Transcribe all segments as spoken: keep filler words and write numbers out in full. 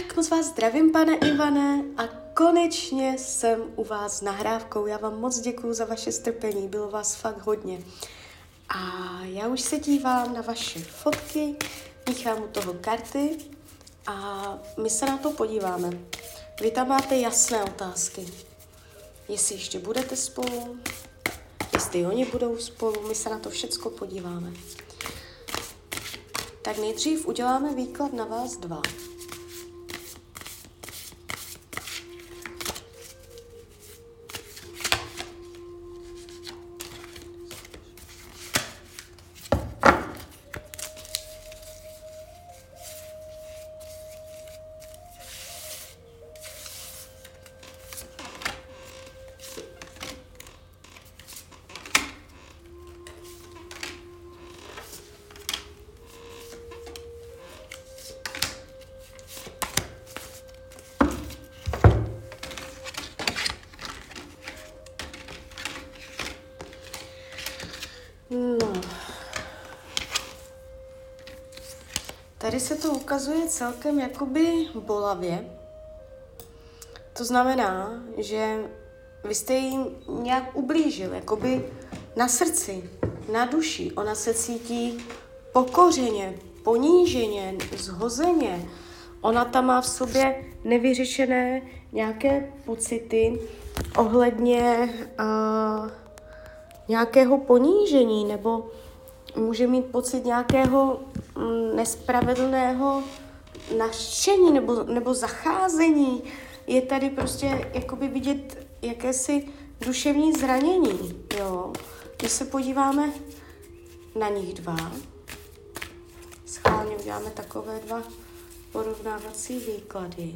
Tak moc vás zdravím, pane Ivane, a konečně jsem u vás s nahrávkou. Já vám moc děkuju za vaše strpení, bylo vás fakt hodně. A já už se dívám na vaše fotky, míchám u toho karty a my se na to podíváme. Vy tam máte jasné otázky. Jestli ještě budete spolu, jestli oni budou spolu, my se na to všecko podíváme. Tak nejdřív uděláme výklad na vás dva. Tady se to ukazuje celkem jakoby bolavě. To znamená, že vy jste jí nějak ublížil, jakoby na srdci, na duši. Ona se cítí pokořeně, poníženě, zhozeně. Ona tam má v sobě nevyřešené nějaké pocity ohledně uh, nějakého ponížení, nebo může mít pocit nějakého nespravedlného nařčení nebo, nebo zacházení. Je tady prostě jakoby vidět jakési duševní zranění. Jo. Když se podíváme na nich dva, schválně uděláme takové dva porovnávací výklady.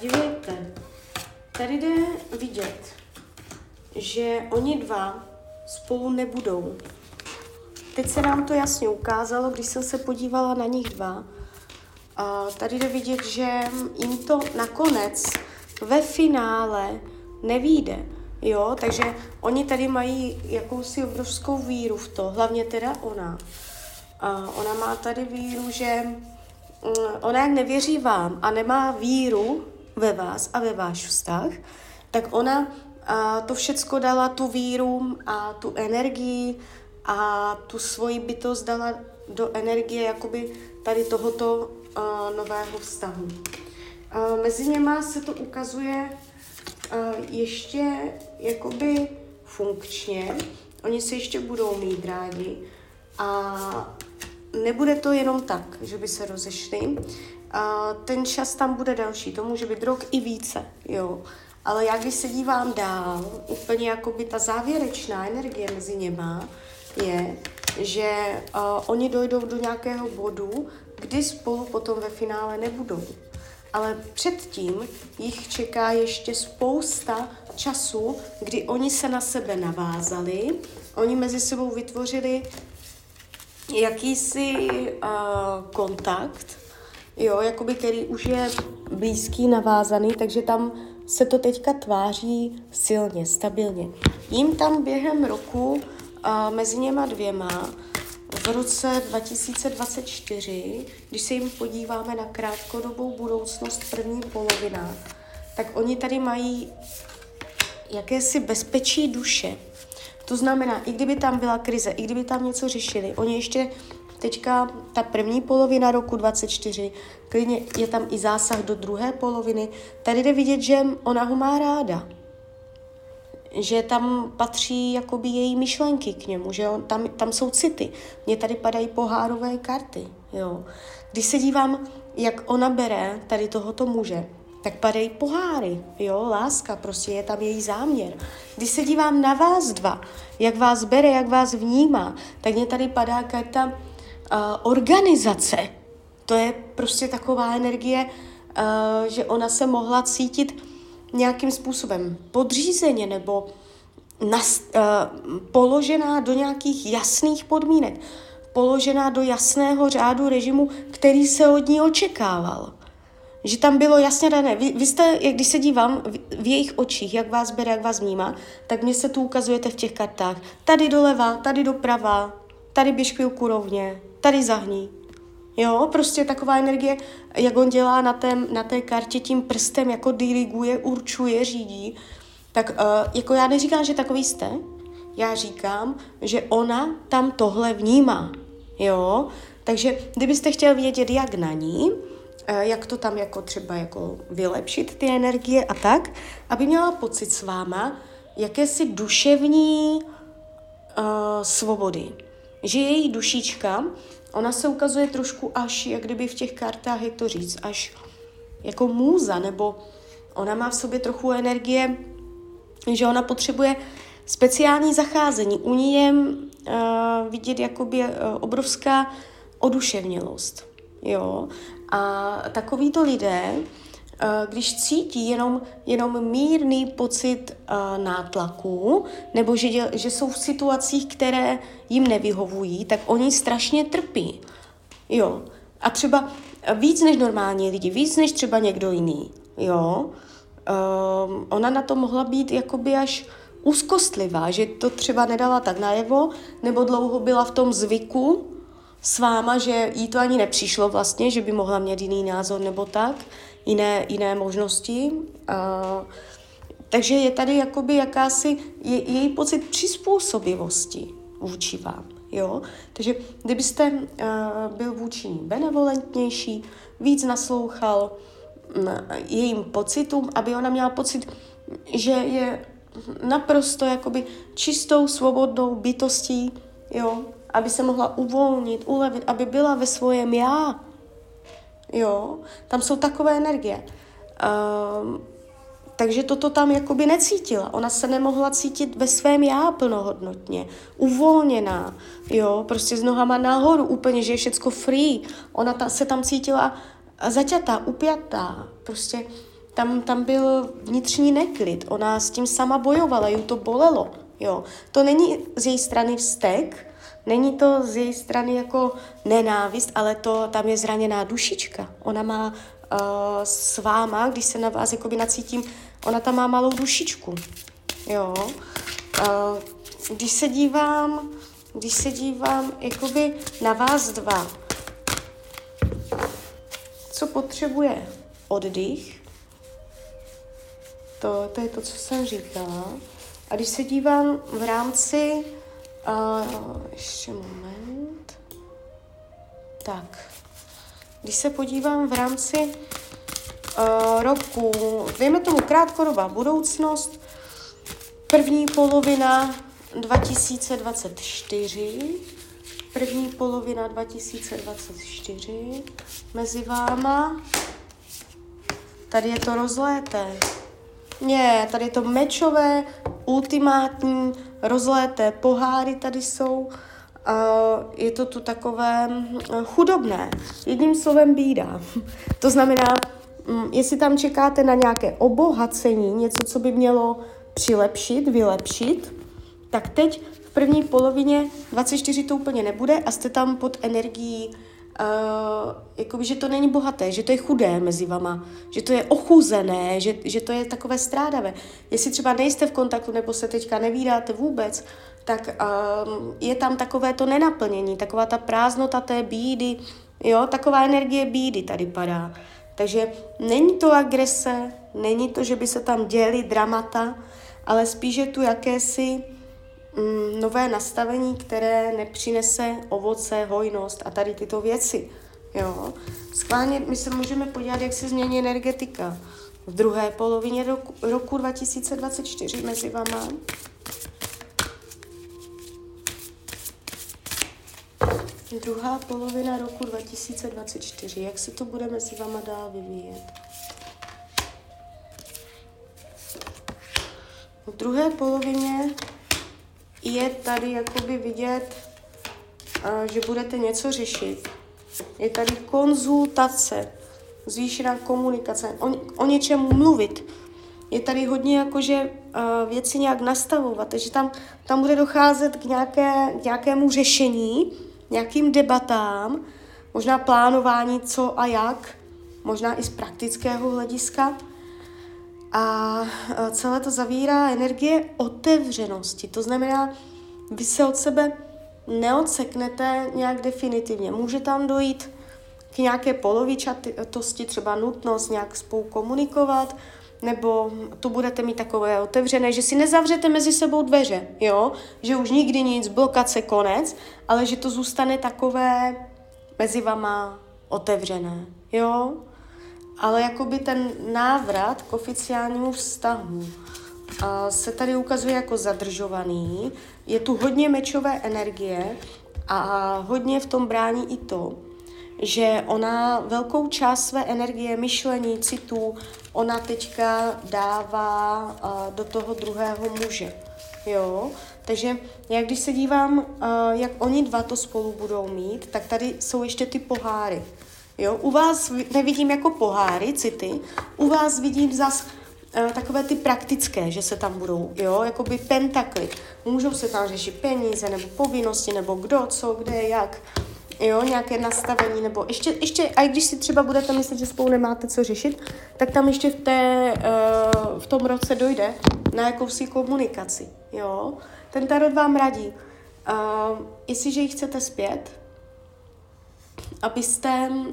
Dívejte, tady jde vidět, že oni dva spolu nebudou. Teď se nám to jasně ukázalo, když jsem se podívala na nich dva. A tady jde vidět, že jim to nakonec ve finále nevyjde. Jo, takže oni tady mají jakousi obrovskou víru v to, hlavně teda ona. A ona má tady víru, že ona jak nevěří vám a nemá víru ve vás a ve váš vztah, tak ona a, to všecko dala, tu víru a tu energii a tu svoji bytost dala do energie jakoby tady tohoto a, nového vztahu. A mezi něma se to ukazuje a, ještě jakoby funkčně, oni se ještě budou mít rádi a nebude to jenom tak, že by se rozešli. A ten čas tam bude další, to může být rok i více, jo. Ale já když se dívám dál, úplně jakoby ta závěrečná energie mezi něma je, že uh, oni dojdou do nějakého bodu, kdy spolu potom ve finále nebudou. Ale předtím jich čeká ještě spousta času, kdy oni se na sebe navázali, oni mezi sebou vytvořili jakýsi uh, kontakt, jo, jakoby, který už je blízký, navázaný, takže tam se to teďka tváří silně, stabilně. Jím tam během roku a mezi něma dvěma v roce dva tisíce dvacet čtyři, když se jim podíváme na krátkodobou budoucnost první polovina, tak oni tady mají jakési bezpečí duše. To znamená, i kdyby tam byla krize, i kdyby tam něco řešili, oni ještě teďka ta první polovina roku dvacet čtyři, klidně je tam i zásah do druhé poloviny. Tady jde vidět, že ona ho má ráda. Že tam patří jakoby její myšlenky k němu, že on, tam, tam jsou city. Mně tady padají pohárové karty. Jo. Když se dívám, jak ona bere tady tohoto muže, tak padají poháry, jo, láska, prostě je tam její záměr. Když se dívám na vás dva, jak vás bere, jak vás vnímá, tak mě tady padá karta uh, organizace. To je prostě taková energie, uh, že ona se mohla cítit nějakým způsobem podřízeně nebo nas, uh, položená do nějakých jasných podmínek, položená do jasného řádu režimu, který se od ní očekával. Že tam bylo jasně dané. Vy, vy jste, jak když se dívám v jejich očích, jak vás bere, jak vás vnímá, tak mě se tu ukazujete v těch kartách. Tady doleva, tady doprava, tady běž chvilku rovně, tady zahní. Jo, prostě taková energie, jak on dělá na, tém, na té kartě tím prstem, jako diriguje, určuje, řídí. Tak uh, jako já neříkám, že takový jste, já říkám, že ona tam tohle vnímá. Jo, takže kdybyste chtěl vědět, jak na ní, jak to tam jako třeba jako vylepšit ty energie a tak, aby měla pocit s váma jakési duševní uh, svobody. Že její dušička, ona se ukazuje trošku až, jak kdyby v těch kartách, jak to říct, až jako můza, nebo ona má v sobě trochu energie, že ona potřebuje speciální zacházení. U ní je uh, vidět jakoby uh, obrovská oduševnělost. Jo, a takovýto lidé, když cítí jenom, jenom mírný pocit nátlaku, nebo že, děl, že jsou v situacích, které jim nevyhovují, tak oni strašně trpí. Jo, a třeba víc než normální lidi, víc než třeba někdo jiný. Jo, um, ona na to mohla být jakoby až úzkostlivá, že to třeba nedala tak najevo, nebo dlouho byla v tom zvyku s váma, že jí to ani nepřišlo vlastně, že by mohla mít jiný názor nebo tak, jiné, jiné možnosti. A, takže je tady jakoby jakási je, její pocit přizpůsobivosti vůči vám. Jo? Takže kdybyste uh, byl vůči ní benevolentnější, víc naslouchal uh, jejím pocitům, aby ona měla pocit, že je naprosto jakoby čistou, svobodnou bytostí, jo, aby se mohla uvolnit, ulevit, aby byla ve svém já. Jo, tam jsou takové energie. Um, takže toto tam jakoby necítila. Ona se nemohla cítit ve svém já plnohodnotně. Uvolněná, jo, prostě s nohama nahoru úplně, že je všecko free. Ona ta, se tam cítila zaťatá, upjatá. Prostě tam, tam byl vnitřní neklid. Ona s tím sama bojovala, jí to bolelo. Jo, to není z její strany vztek, není to z její strany jako nenávist, ale to tam je zraněná dušička. Ona má uh, s váma, když se na vás jakoby nacítím, ona tam má malou dušičku. Jo. Uh, když se dívám, když se dívám jakoby na vás dva, co potřebuje? Oddych. To, to je to, co jsem říkala. A když se dívám v rámci Uh, ještě moment. Tak. Když se podívám v rámci uh, roku, dejme tomu krátkodobá budoucnost, první polovina dva tisíce dvacet čtyři, první polovina dva tisíce dvacet čtyři, mezi váma, tady je to rozlété. Ne, tady je to mečové, ultimátní, rozlété poháry tady jsou. Je to tu takové chudobné, jedním slovem bída. To znamená, jestli tam čekáte na nějaké obohacení, něco, co by mělo přilepšit, vylepšit, tak teď v první polovině dvacet čtyři to úplně nebude a jste tam pod energií, Uh, jakoby, že to není bohaté, že to je chudé mezi vama, že to je ochuzené, že, že to je takové strádavé. Jestli třeba nejste v kontaktu nebo se teďka nevídáte vůbec, tak uh, je tam takové to nenaplnění, taková ta prázdnota té bídy, jo, taková energie bídy tady padá. Takže není to agrese, není to, že by se tam děly dramata, ale spíše tu jakési nové nastavení, které nepřinese ovoce, hojnost a tady tyto věci. Jo. Schválně my se můžeme podívat, jak se změní energetika v druhé polovině roku, roku dva tisíce dvacet čtyři mezi váma. Druhá polovina roku dva tisíce dvacet čtyři. Jak se to bude mezi váma dál vyvíjet? V druhé polovině je tady jakoby vidět, že budete něco řešit. Je tady konzultace, zvýšená komunikace, o, o něčem mluvit. Je tady hodně jakože věci nějak nastavovat. Takže tam, tam bude docházet k, nějaké, k nějakému řešení, nějakým debatám, možná plánování co a jak, možná i z praktického hlediska. A celé to zavírá energie otevřenosti. To znamená, vy se od sebe neodseknete nějak definitivně. Může tam dojít k nějaké polovičatosti, třeba nutnost nějak spolu komunikovat, nebo to budete mít takové otevřené, že si nezavřete mezi sebou dveře, jo? Že už nikdy nic, blokace, konec, ale že to zůstane takové mezi vama otevřené, jo? Ale jakoby ten návrat k oficiálnímu vztahu a se tady ukazuje jako zadržovaný, je tu hodně mečové energie a hodně v tom brání i to, že ona velkou část své energie, myšlení, citů, ona teďka dává uh, do toho druhého muže, jo. Takže já když se dívám, uh, jak oni dva to spolu budou mít, tak tady jsou ještě ty poháry, jo. U vás nevidím jako poháry, city, u vás vidím zas uh, takové ty praktické, že se tam budou, jo, jakoby pentakly. Můžou se tam řešit peníze, nebo povinnosti, nebo kdo, co, kde, jak. Jo, nějaké nastavení, nebo ještě, ještě, a když si třeba budete myslet, že spolu nemáte co řešit, tak tam ještě v, té, uh, v tom roce dojde na jakousi komunikaci, jo. Ten tarot vám radí, uh, jestliže ji chcete zpět, abyste uh,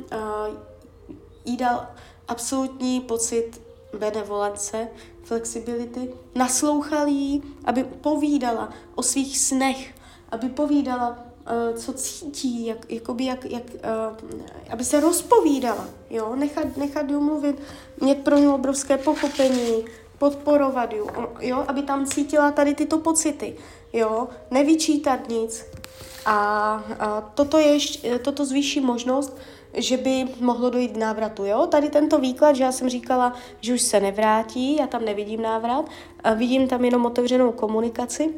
jí dal absolutní pocit benevolence, flexibility, naslouchal jí, aby povídala o svých snech, aby povídala co cítí, jak, jakoby jak, jak, uh, aby se rozpovídala, jo? Nechat, nechat ji mluvit, mít pro ní obrovské pochopení, podporovat ji, jo? Aby tam cítila tady tyto pocity, jo? Nevyčítat nic. A, a toto, je, toto zvýší možnost, že by mohlo dojít k návratu. Jo? Tady tento výklad, že já jsem říkala, že už se nevrátí, já tam nevidím návrat, a vidím tam jenom otevřenou komunikaci,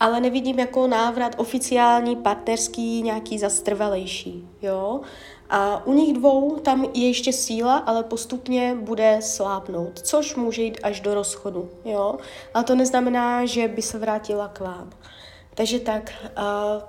ale nevidím jako návrat oficiální, partnerský, nějaký zastrvalejší, jo. A u nich dvou tam je ještě síla, ale postupně bude slábnout, což může jít až do rozchodu, jo. Ale to neznamená, že by se vrátila k vám. Takže tak, uh,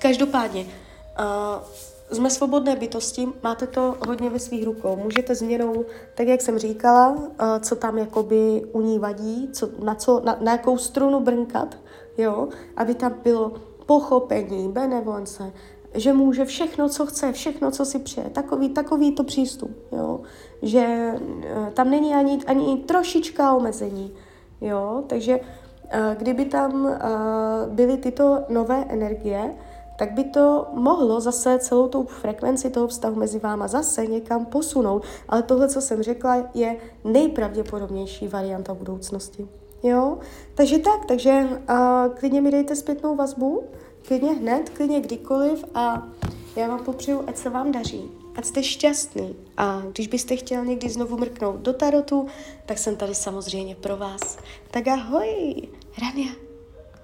každopádně, uh, jsme svobodné bytosti, máte to hodně ve svých rukou. Můžete změnou, tak jak jsem říkala, uh, co tam jakoby u ní vadí, co, na, co, na, na jakou strunu brnkat, jo, aby tam bylo pochopení, benevolence, že může všechno, co chce, všechno, co si přeje, takový, takový to přístup, jo, že tam není ani, ani trošička omezení, jo, takže kdyby tam byly tyto nové energie, tak by to mohlo zase celou tou frekvenci toho vztahu mezi váma zase někam posunout, ale tohle, co jsem řekla, je nejpravděpodobnější varianta budoucnosti. Jo, takže tak, takže uh, klidně mi dejte zpětnou vazbu, klidně hned, klidně kdykoliv a já vám popřeju, ať se vám daří, ať jste šťastný a když byste chtěl někdy znovu mrknout do tarotu, tak jsem tady samozřejmě pro vás. Tak ahoj, Rania.